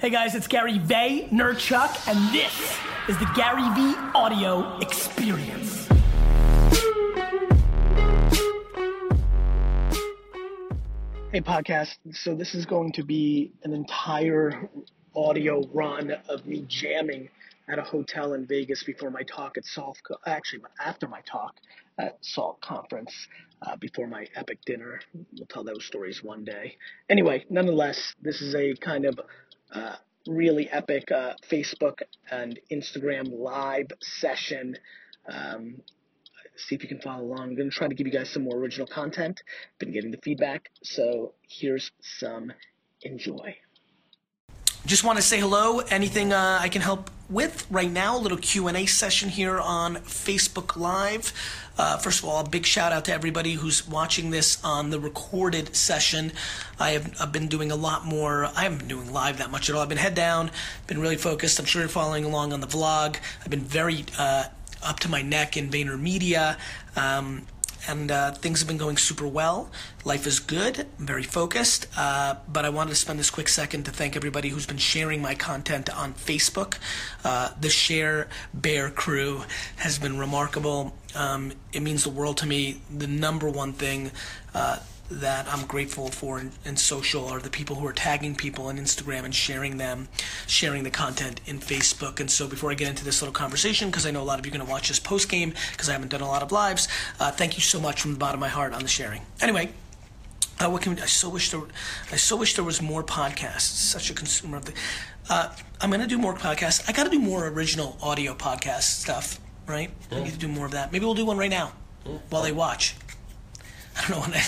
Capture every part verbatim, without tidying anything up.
Hey guys, it's Gary Vaynerchuk, and this is the Gary Vee Audio Experience. Hey podcast, so this is going to be an entire audio run of me jamming at a hotel in Vegas before my talk at SALT, actually after my talk at SALT Conference, uh, before my epic dinner. We'll tell those stories one day. Anyway, nonetheless, this is a kind of Uh, really epic uh, Facebook and Instagram live session. Um, see if you can follow along. I'm going to try to give you guys some more original content. Been getting the feedback, so here's some. Enjoy. Just want to say hello. Anything uh, I can help with right now? A little Q and A session here on Facebook Live. Uh, first of all, a big shout out to everybody who's watching this on the recorded session. I have I've been doing a lot more. I haven't been doing live that much at all. I've been head down, been really focused. I'm sure you're following along on the vlog. I've been very uh, up to my neck in VaynerMedia. Um, And uh, things have been going super well. Life is good. I'm very focused. Uh, but I wanted to spend this quick second to thank everybody who's been sharing my content on Facebook. Uh, the Share Bear crew has been remarkable. Um, it means the world to me. The number one thing uh, that I'm grateful for in, in social are the people who are tagging people on Instagram and sharing them, sharing the content in Facebook. And so before I get into this little conversation, because I know a lot of you are going to watch this post-game because I haven't done a lot of lives, uh, thank you so much from the bottom of my heart on the sharing. Anyway, uh, what can we, I so wish there I so wish there was more podcasts. Such a consumer of the... Uh, I'm going to do more podcasts. I got to do more original audio podcast stuff, right? Yeah. I need to do more of that. Maybe we'll do one right now yeah. while they watch. I don't know what I,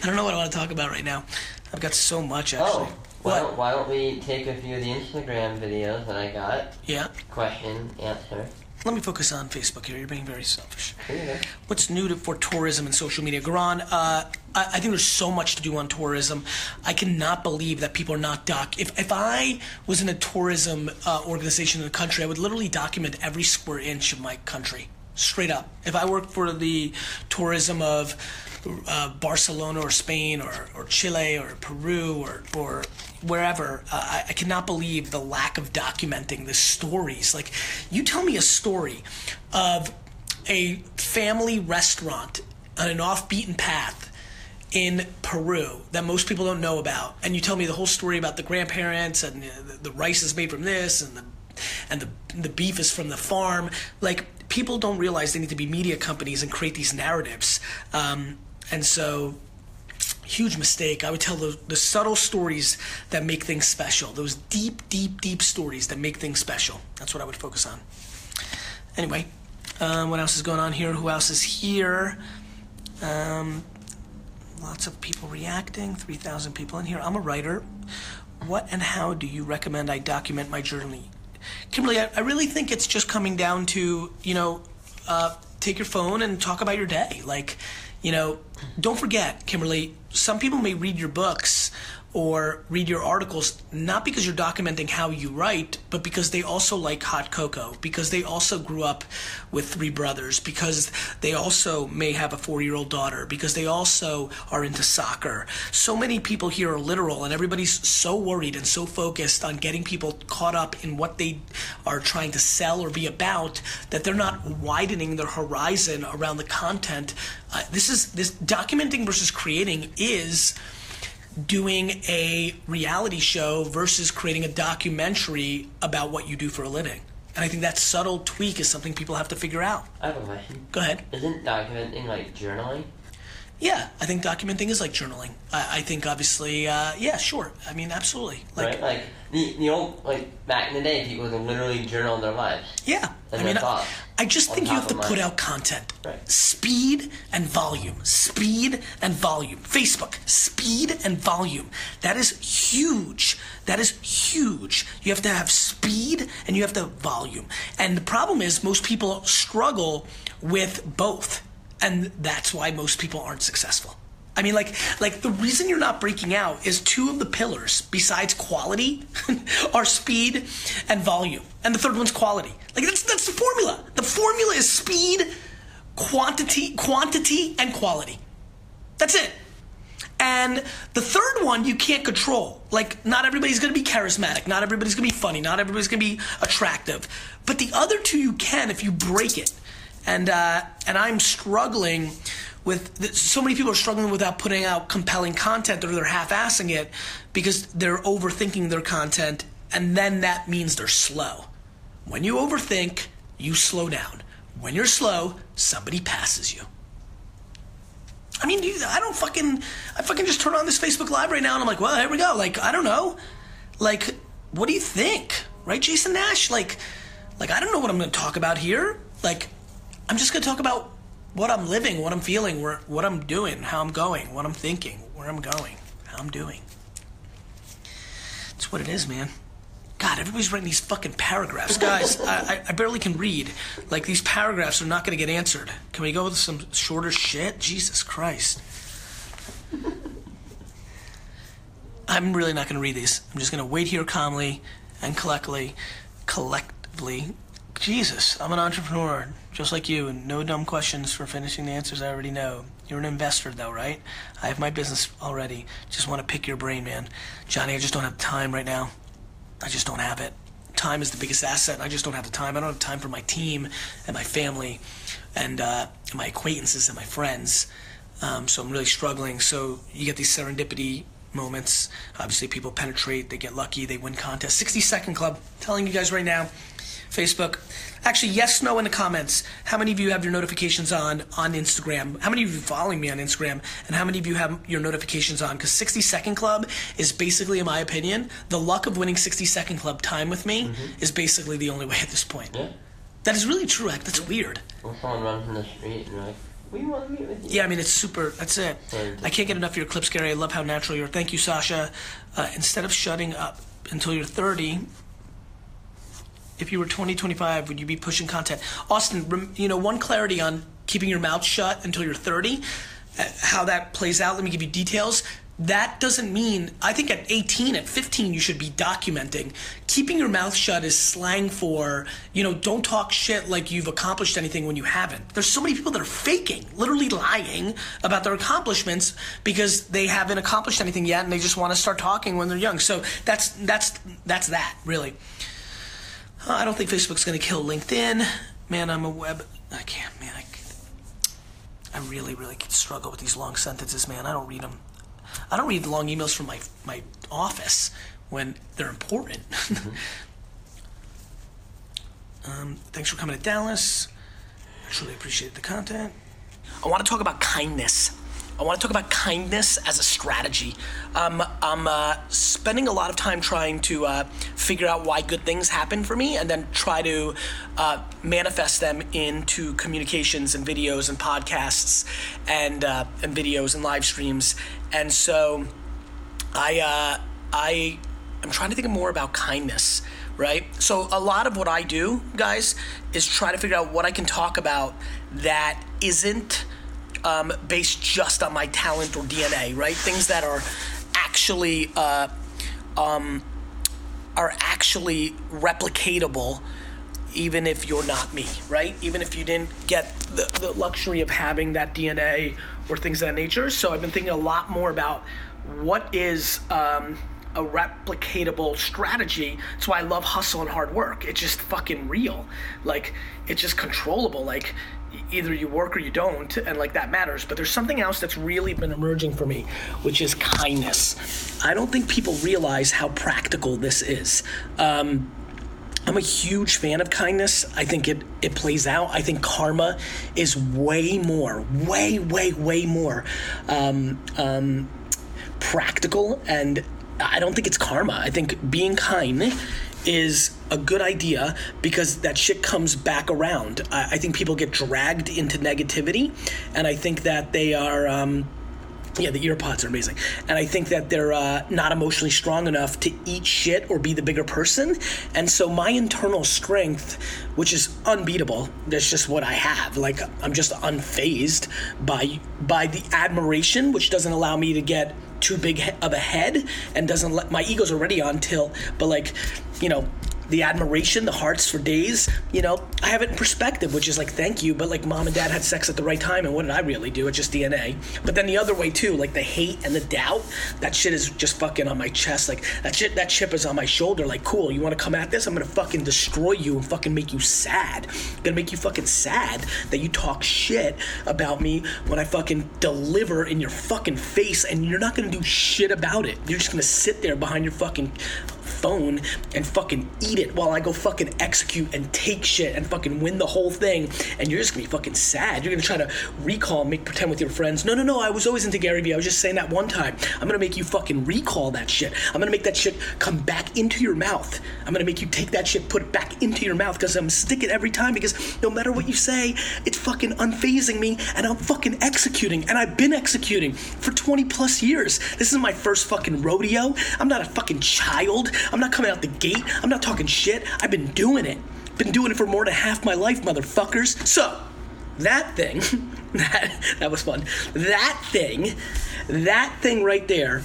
I don't know what I want to talk about right now. I've got so much actually. Oh, why don't, why don't we take a few of the Instagram videos that I got? Yeah. Question, answer. Let me focus on Facebook here. You're being very selfish. Yeah. What's new to, for tourism and social media, Garan? Uh, I, I think there's so much to do on tourism. I cannot believe that people are not doc. If if I was in a tourism uh, organization in the country, I would literally document every square inch of my country. Straight up. If I worked for the tourism of uh, Barcelona or Spain or, or Chile or Peru or, or wherever, uh, I, I cannot believe the lack of documenting the stories. Like, you tell me a story of a family restaurant on an off-beaten path in Peru that most people don't know about, and you tell me the whole story about the grandparents and the, the rice is made from this and the and the the beef is from the farm. Like, people don't realize they need to be media companies and create these narratives. Um, and so, huge mistake. I would tell the, the subtle stories that make things special. Those deep, deep, deep stories that make things special. That's what I would focus on. Anyway, um, what else is going on here? Who else is here? Um, lots of people reacting. three thousand people in here. I'm a writer. What and how do you recommend I document my journey? Kimberly, I, I really think it's just coming down to, you know, uh, take your phone and talk about your day. Like, you know, don't forget, Kimberly, some people may read your books or read your articles, not because you're documenting how you write, but because they also like hot cocoa, because they also grew up with three brothers, because they also may have a four-year-old daughter, because they also are into soccer. So many people here are literal, and everybody's so worried and so focused on getting people caught up in what they are trying to sell or be about that they're not widening their horizon around the content. Uh, this is this documenting versus creating is doing a reality show versus creating a documentary about what you do for a living. And I think that subtle tweak is something people have to figure out. I have a question. Go ahead. Isn't documenting like journaling? Yeah, I think documenting is like journaling. I, I think obviously, uh, yeah, sure. I mean, absolutely. Like, right? Like the, the old, like back in the day, people would literally journal their lives. Yeah. I mean, I, I just think you have to put out content. Right. Speed and volume. Speed and volume. Facebook, speed and volume. That is huge. That is huge. You have to have speed and you have to have volume. And the problem is most people struggle with both. And that's why most people aren't successful. I mean, like, like the reason you're not breaking out is two of the pillars besides quality are speed and volume, and the third one's quality. Like that's that's the formula. The formula is speed, quantity, quantity, and quality. That's it. And the third one you can't control. Like, not everybody's gonna be charismatic, not everybody's gonna be funny, not everybody's gonna be attractive. But the other two you can if you break it. And uh, and I'm struggling with, the, so many people are struggling without putting out compelling content, or they're half-assing it because they're overthinking their content, and then that means they're slow. When you overthink, you slow down. When you're slow, somebody passes you. I mean, you, I don't fucking, I fucking just turn on this Facebook Live right now and I'm like, well, here we go. Like, I don't know. Like, what do you think? Right, Jason Nash? Like, like I don't know what I'm gonna talk about here. Like, I'm just gonna talk about what I'm living, what I'm feeling, where, what I'm doing, how I'm going, what I'm thinking, where I'm going, how I'm doing. That's what it is, man. God, everybody's writing these fucking paragraphs. Guys, I, I barely can read. Like, these paragraphs are not going to get answered. Can we go with some shorter shit? Jesus Christ. I'm really not going to read these. I'm just going to wait here calmly and collectively. Collectively. Jesus, I'm an entrepreneur, just like you, and no dumb questions for finishing the answers I already know. You're an investor, though, right? I have my business already. Just want to pick your brain, man. Johnny, I just don't have time right now. I just don't have it. Time is the biggest asset. I just don't have the time. I don't have time for my team and my family and uh, my acquaintances and my friends. Um, so I'm really struggling. So you get these serendipity moments. Obviously, people penetrate. They get lucky. They win contests. sixty second Club. I'm telling you guys right now. Facebook. Actually, yes, no in the comments. How many of you have your notifications on on Instagram? How many of you are following me on Instagram? And how many of you have your notifications on? Because sixty second Club is basically, in my opinion, the luck of winning sixty second Club time with me mm-hmm. is basically the only way at this point. Yeah. That is really true, Act. That's weird. We're following around from the street and like, we want to meet with you. Yeah, I mean, it's super, that's it. I can't get enough of your clips, Gary. I love how natural you are. Thank you, Sasha. Uh, instead of shutting up until you're thirty, if you were twenty, twenty-five, would you be pushing content? Austin, you know, one clarity on keeping your mouth shut until you're thirty, how that plays out. Let me give you details. That doesn't mean, I think at eighteen, at fifteen, you should be documenting. Keeping your mouth shut is slang for, you know, don't talk shit like you've accomplished anything when you haven't. There's so many people that are faking, literally lying about their accomplishments because they haven't accomplished anything yet and they just want to start talking when they're young. So that's, that's, that's that, really. I don't think Facebook's going to kill LinkedIn. Man, I'm a web... I can't, man. I, I really, really struggle with these long sentences, man. I don't read them. I don't read long emails from my, my office when they're important. Mm-hmm. um, thanks for coming to Dallas. I truly appreciate the content. I want to talk about kindness. I want to talk about kindness as a strategy. Um, I'm uh, spending a lot of time trying to uh, figure out why good things happen for me and then try to uh, manifest them into communications and videos and podcasts and uh, and videos and live streams. And so I, uh, I am trying to think more about kindness, right? So a lot of what I do, guys, is try to figure out what I can talk about that isn't Um, based just on my talent or D N A, right? Things that are actually uh, um, are actually replicatable, even if you're not me, right? Even if you didn't get the, the luxury of having that D N A or things of that nature. So I've been thinking a lot more about what is um, a replicatable strategy. That's why I love hustle and hard work. It's just fucking real. Like, it's just controllable. Like, either you work or you don't, and like that matters. But there's something else that's really been emerging for me, which is kindness. I don't think people realize how practical this is. Um, I'm a huge fan of kindness. I think it, it plays out. I think karma is way more, way, way, way more um, um, practical. And I don't think it's karma. I think being kind is a good idea because that shit comes back around. I, I think people get dragged into negativity, and I think that they are, um, yeah, the ear pods are amazing. And I think that they're uh, not emotionally strong enough to eat shit or be the bigger person. And so my internal strength, which is unbeatable, that's just what I have. Like, I'm just unfazed by by the admiration, which doesn't allow me to get too big of a head and doesn't let my ego's already on tilt. But like, you know, the admiration, the hearts for days, you know, I have it in perspective, which is like, thank you, but like mom and dad had sex at the right time, and what did I really do? It's just D N A. But then the other way too, like the hate and the doubt, that shit is just fucking on my chest. Like that shit, that chip is on my shoulder. Like, cool, you want to come at this? I'm gonna fucking destroy you and fucking make you sad. I'm gonna make you fucking sad that you talk shit about me when I fucking deliver in your fucking face, and you're not gonna do shit about it. You're just gonna sit there behind your fucking phone and fucking eat it while I go fucking execute and take shit and fucking win the whole thing, and you're just gonna be fucking sad. You're gonna try to recall and make pretend with your friends, no no no I was always into Gary Vee, I was just saying that one time. I'm gonna make you fucking recall that shit. I'm gonna make that shit come back into your mouth. I'm gonna make you take that shit, put it back into your mouth, because I'm sticking every time, because no matter what you say, it's fucking unfazing me, and I'm fucking executing, and I've been executing for twenty plus years. This is my first fucking rodeo. I'm not a fucking child. I'm not coming out the gate. I'm not talking shit. I've been doing it. Been doing it for more than half my life, motherfuckers. So, that thing, that, that was fun. That thing, that thing right there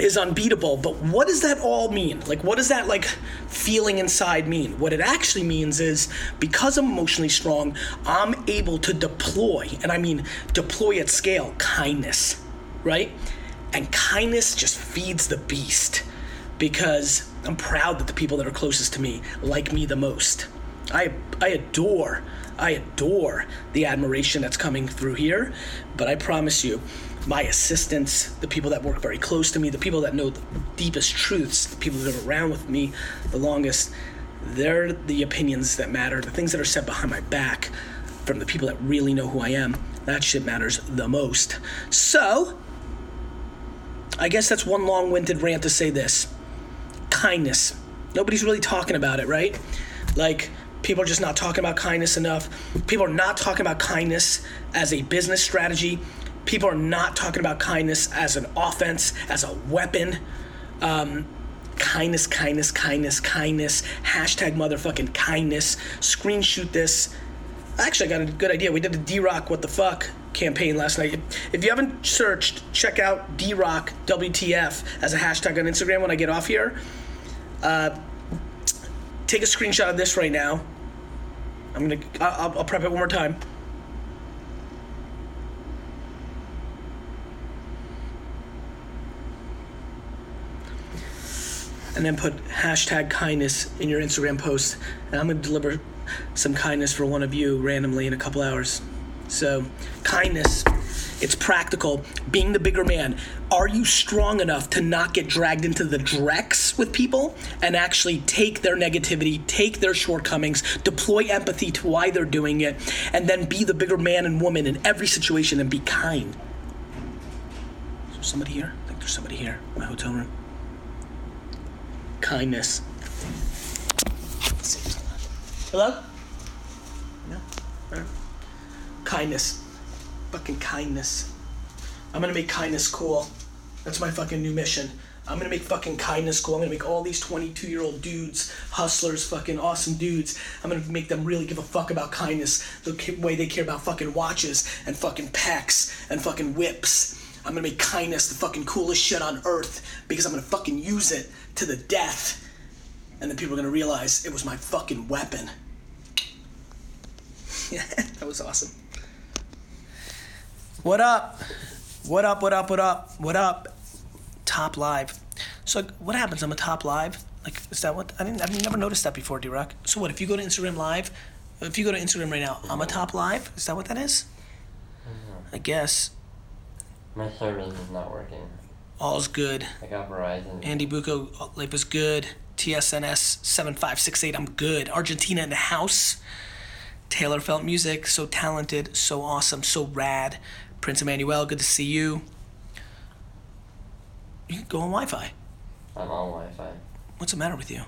is unbeatable. But what does that all mean? Like, what does that, like, feeling inside mean? What it actually means is, because I'm emotionally strong, I'm able to deploy, and I mean deploy at scale, kindness, right? And kindness just feeds the beast. Because I'm proud that the people that are closest to me like me the most. I I adore, I adore the admiration that's coming through here, but I promise you, my assistants, the people that work very close to me, the people that know the deepest truths, the people that are around with me the longest, they're the opinions that matter, the things that are said behind my back from the people that really know who I am. That shit matters the most. So, I guess that's one long-winded rant to say this. Kindness. Nobody's really talking about it, right? Like, people are just not talking about kindness enough. People are not talking about kindness as a business strategy. People are not talking about kindness as an offense, as a weapon. Um, kindness, kindness, kindness, kindness. Hashtag motherfucking kindness. Screenshot this. Actually, I got a good idea. We did the D-Rock What the Fuck campaign last night. If you haven't searched, check out D-Rock W T F as a hashtag on Instagram when I get off here. Uh, take a screenshot of this right now. I'm gonna. I'll, I'll prep it one more time. And then put hashtag kindness in your Instagram post. And I'm gonna deliver some kindness for one of you randomly in a couple hours. So, kindness. It's practical. Being the bigger man. Are you strong enough to not get dragged into the dregs with people and actually take their negativity, take their shortcomings, deploy empathy to why they're doing it, and then be the bigger man and woman in every situation and be kind? Is there somebody here? I think there's somebody here in my hotel room. Kindness. Hello? No? All right. Kindness. Fucking kindness. I'm gonna make kindness cool. That's my fucking new mission. I'm gonna make fucking kindness cool. I'm gonna make all these twenty-two-year-old dudes, hustlers, fucking awesome dudes, I'm gonna make them really give a fuck about kindness, the way they care about fucking watches and fucking pecs and fucking whips. I'm gonna make kindness the fucking coolest shit on earth, because I'm gonna fucking use it to the death. And then people are gonna realize it was my fucking weapon. Yeah, that was awesome. What up? What up, what up, what up, what up? Top live. So what happens? I'm a top live? Like, is that what? I didn't, I've never noticed that before, D-Rock. So what, if you go to Instagram live, if you go to Instagram right now, I'm a top live? Is that what that is? Mm-hmm. I guess. My service is not working. All's good. I got Verizon. Andy Bucco, life is good. T S N S seven five six eight, I'm good. Argentina in the house. Taylor Felt Music, so talented, so awesome, so rad. Prince Emmanuel, good to see you. You can go on Wi-Fi. I'm on Wi-Fi. What's the matter with you?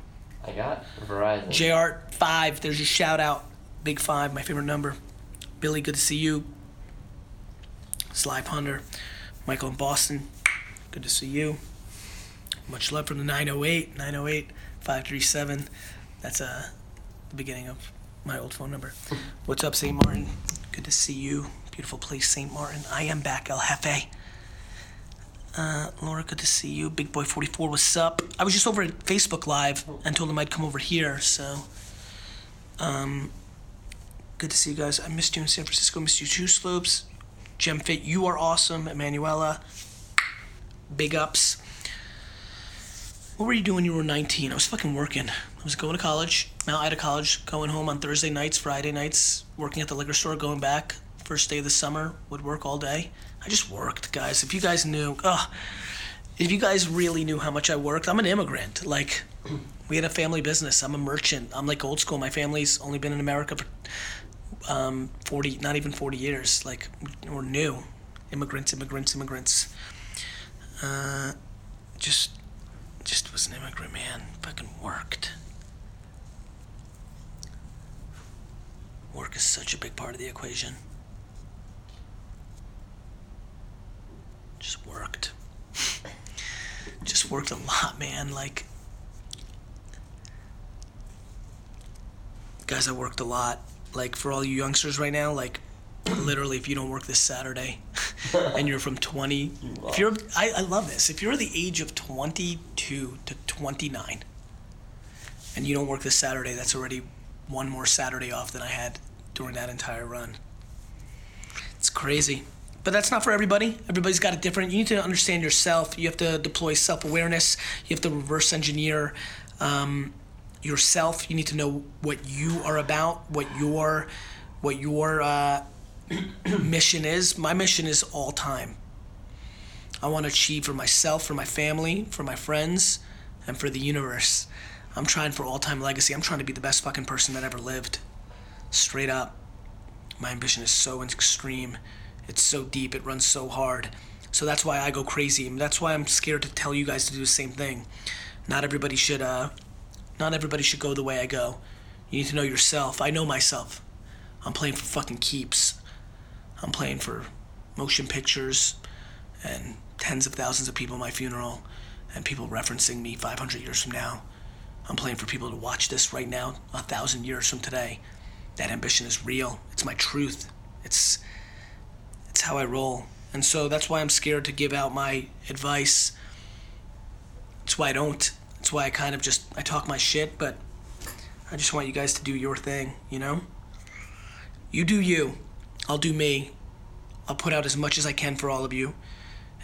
I got Verizon. J R five, there's your shout out. Big Five, my favorite number. Billy, good to see you. Sly Ponder. Michael in Boston, good to see you. Much love from the nine oh eight, nine oh eight, five three seven. That's uh, the beginning of my old phone number. What's up, Saint Martin? Good to see you. Beautiful place, Saint Martin. I am back, El Jefe. Uh, Laura, good to see you. Big Boy forty-four, what's up? I was just over at Facebook Live and told him I'd come over here, so... Um, good to see you guys. I missed you in San Francisco. Missed you too, Slopes. GemFit, you are awesome. Emanuela, big ups. What were you doing when you were nineteen? I was fucking working. I was going to college, Mount Ida College, going home on Thursday nights, Friday nights, working at the liquor store, going back. First day of the summer, would work all day. I just worked, guys. If you guys knew, ugh, if you guys really knew how much I worked, I'm an immigrant. Like, we had a family business. I'm a merchant. I'm like old school. My family's only been in America for um, forty, not even forty years. Like, we're new. Immigrants, immigrants, immigrants. Uh, just, just was an immigrant, man. Fucking worked. Work is such a big part of the equation. Just worked. Just worked a lot, man. Like, guys, I worked a lot. Like, for all you youngsters right now, like, literally, if you don't work this Saturday and you're from twenty, if you're, I, I love this. If you're the age of twenty-two to twenty-nine and you don't work this Saturday, that's already one more Saturday off than I had during that entire run. It's crazy. But that's not for everybody. Everybody's got it different. You need to understand yourself. You have to deploy self-awareness. You have to reverse engineer um, yourself. You need to know what you are about, what your what your uh, mission is. My mission is all time. I want to achieve for myself, for my family, for my friends, and for the universe. I'm trying for all-time legacy. I'm trying to be the best fucking person that ever lived. Straight up. My ambition is so extreme. It's so deep, it runs so hard. So that's why I go crazy. And that's why I'm scared to tell you guys to do the same thing. Not everybody should uh, not everybody should go the way I go. You need to know yourself. I know myself. I'm playing for fucking keeps. I'm playing for motion pictures and tens of thousands of people at my funeral and people referencing me five hundred years from now. I'm playing for people to watch this right now, a thousand years from today. That ambition is real. It's my truth. It's... It's how I roll. And so that's why I'm scared to give out my advice. That's why I don't. That's why I kind of just, I talk my shit, but I just want you guys to do your thing, you know? You do you. I'll do me. I'll put out as much as I can for all of you.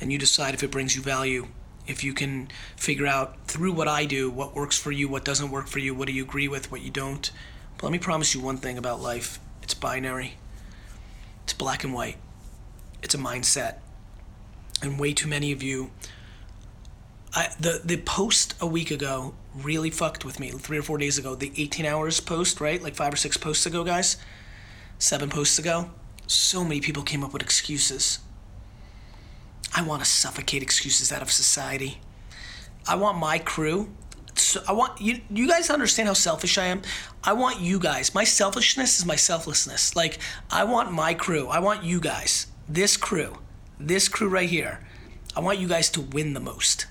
And you decide if it brings you value. If you can figure out through what I do, what works for you, what doesn't work for you, what do you agree with, what you don't. But let me promise you one thing about life. It's binary. It's black and white. It's a mindset, and way too many of you, I, the, the post a week ago really fucked with me, three or four days ago, the eighteen hours post, right, like five or six posts ago, guys, seven posts ago, so many people came up with excuses. I want to suffocate excuses out of society. I want my crew, so I want, you, you guys understand how selfish I am? I want you guys, my selfishness is my selflessness, like, I want my crew, I want you guys. This crew, this crew right here, I want you guys to win the most.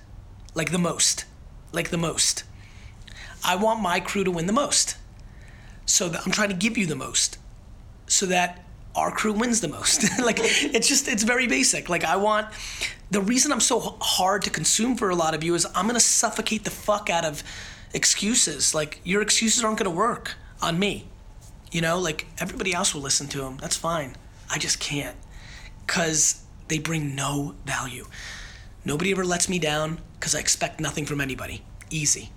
Like the most. Like the most. I want my crew to win the most. So that I'm trying to give you the most. So that our crew wins the most. Like, it's just, it's very basic. Like, I want, the reason I'm so hard to consume for a lot of you is I'm going to suffocate the fuck out of excuses. Like, your excuses aren't going to work on me. You know, like, everybody else will listen to them. That's fine. I just can't. Because they bring no value. Nobody ever lets me down because I expect nothing from anybody. Easy.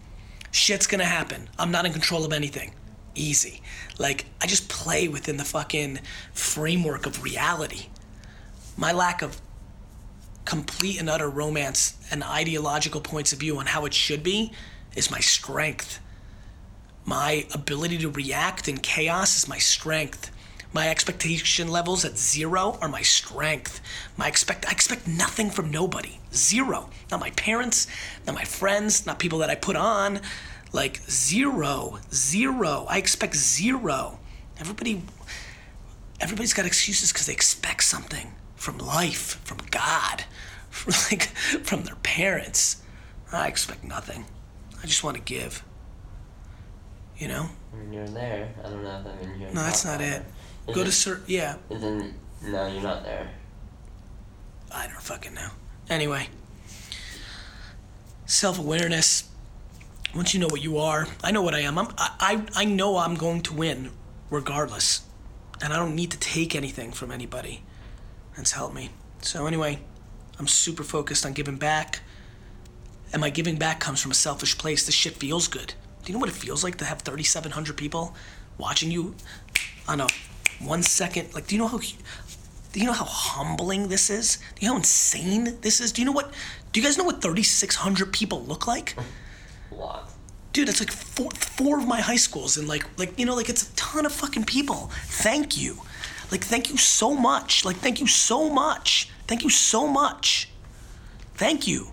Shit's gonna happen. I'm not in control of anything. Easy. Like, I just play within the fucking framework of reality. My lack of complete and utter romance and ideological points of view on how it should be is my strength. My ability to react in chaos is my strength. My expectation levels at zero are my strength. My expect I expect nothing from nobody. Zero. Not my parents, not my friends, not people that I put on. Like, zero, zero. I expect zero. Everybody, everybody's got excuses because they expect something from life, from God, from, like, from their parents. I expect nothing. I just want to give. You know? When you're there, I don't know if that means you're No, that's not there. It. Is Go it, to Sir, yeah. Then, no, you're not there. I don't fucking know. Anyway, self-awareness. Once you know what you are, I know what I am. I'm, I, I, I know I'm going to win regardless. And I don't need to take anything from anybody. That's helped me. So anyway, I'm super focused on giving back. And my giving back comes from a selfish place. This shit feels good. Do you know what it feels like to have three thousand seven hundred people watching you on a one second? Like, do you know how... Do you know how humbling this is? Do you know how insane this is? Do you know what? Do you guys know what three thousand six hundred people look like? A lot. Dude, that's like four, four of my high schools, and like, like you know, like it's a ton of fucking people. Thank you, like thank you so much. Like thank you so much. Thank you so much. Thank you,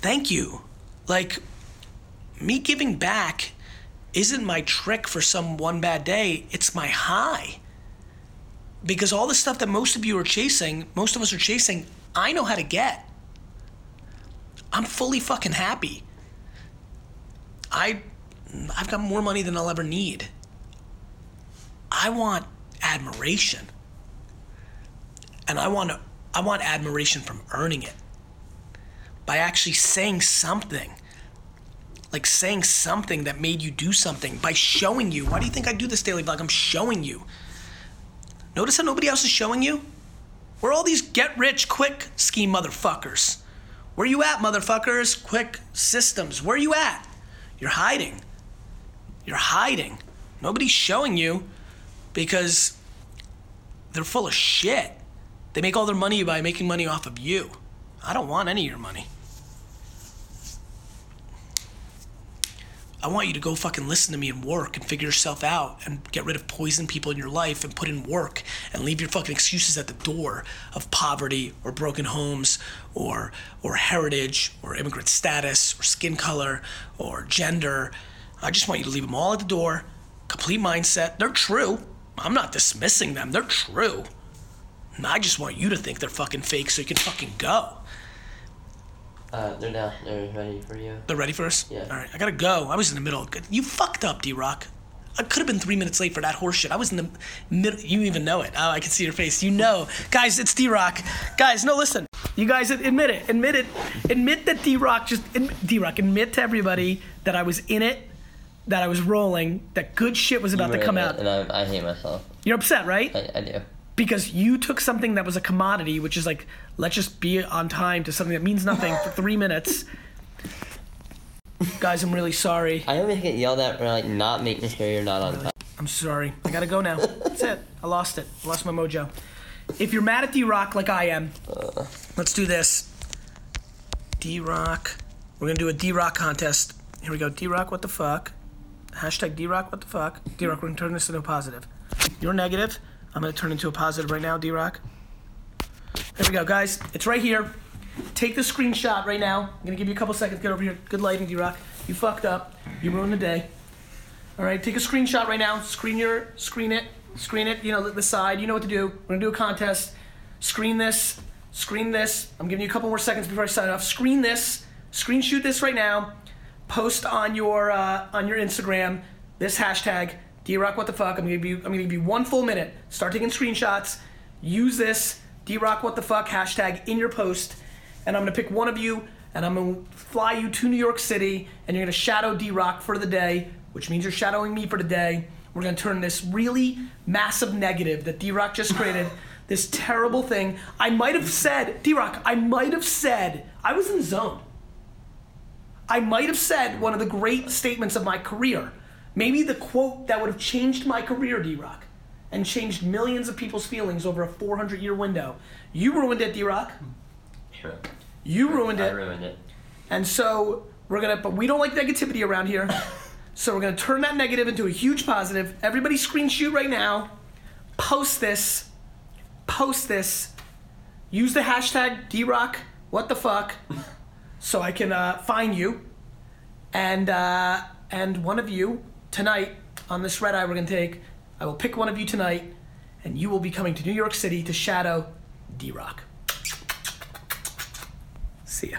thank you. Like, me giving back isn't my trick for some one bad day. It's my high. Because all the stuff that most of you are chasing, most of us are chasing, I know how to get. I'm fully fucking happy. I, I've got more money than I'll ever need. I want admiration. And I want to, I want admiration from earning it. By actually saying something. Like saying something that made you do something. By showing you. Why do you think I do this daily vlog? I'm showing you. Notice how nobody else is showing you? Where all these get-rich-quick scheme motherfuckers? Where you at, motherfuckers? Quick systems. Where you at? You're hiding. You're hiding. Nobody's showing you because they're full of shit. They make all their money by making money off of you. I don't want any of your money. I want you to go fucking listen to me and work and figure yourself out and get rid of poison people in your life and put in work and leave your fucking excuses at the door of poverty or broken homes or or heritage or immigrant status or skin color or gender. I just want you to leave them all at the door. Complete mindset. They're true. I'm not dismissing them. They're true. And I just want you to think they're fucking fake so you can fucking go. Uh, they're down. They're ready for you. They're ready for us? Yeah. All right. I gotta go. I was in the middle. You fucked up, D-Rock. I could have been three minutes late for that horse shit. I was in the middle. You even know it. Oh, I can see your face. You know. Guys, it's D-Rock. Guys, no, listen. You guys admit it. Admit it. Admit that D-Rock just... Admit, D-Rock, admit to everybody that I was in it, that I was rolling, that good shit was about to come out. And I, I hate myself. You're upset, right? I, I do. Because you took something that was a commodity, which is like, let's just be on time to something that means nothing for three minutes. Guys, I'm really sorry. I always get yelled at for like not making sure you're not on really, time. I'm sorry. I gotta go now. That's it. I lost it. I lost my mojo. If you're mad at D-Rock like I am, uh, let's do this. D-Rock. We're gonna do a D-Rock contest. Here we go. D-Rock, what the fuck? Hashtag D-Rock, what the fuck? D-Rock, we're gonna turn this into a positive. You're negative. I'm going to turn into a positive right now, D-Rock. There we go, guys. It's right here. Take the screenshot right now. I'm going to give you a couple seconds. Get over here. Good lighting, D-Rock. You fucked up. You ruined the day. All right, take a screenshot right now. Screen your, screen it, screen it. You know, the side. You know what to do. We're going to do a contest. Screen this. Screen this. I'm giving you a couple more seconds before I sign off. Screen this. Screenshot this right now. Post on your uh, on your Instagram this hashtag. D-Rock, what the fuck? I'm gonna give you. I'm gonna give you one full minute. Start taking screenshots. Use this D-Rock, what the fuck hashtag in your post, and I'm gonna pick one of you, and I'm gonna fly you to New York City, and you're gonna shadow D-Rock for the day, which means you're shadowing me for the day. We're gonna turn this really massive negative that D-Rock just created, this terrible thing. I might have said, D-Rock, I might have said, I was in the zone. I might have said one of the great statements of my career. Maybe the quote that would have changed my career, D-Rock, and changed millions of people's feelings over a four hundred year window. You ruined it, D-Rock. Sure. You ruined it. I ruined it. And so we're going to, but we don't like negativity around here. So we're going to turn that negative into a huge positive. Everybody screenshot right now. Post this. Post this. Use the hashtag D-Rock, what the fuck, so I can uh, find you. And uh, and one of you... Tonight, on this red eye we're going to take, I will pick one of you tonight, and you will be coming to New York City to shadow D-Rock. See ya.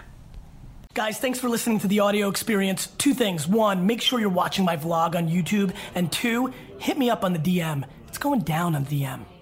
Guys, thanks for listening to the audio experience. Two things. One, make sure you're watching my vlog on YouTube. And two, hit me up on the D M. It's going down on the D M.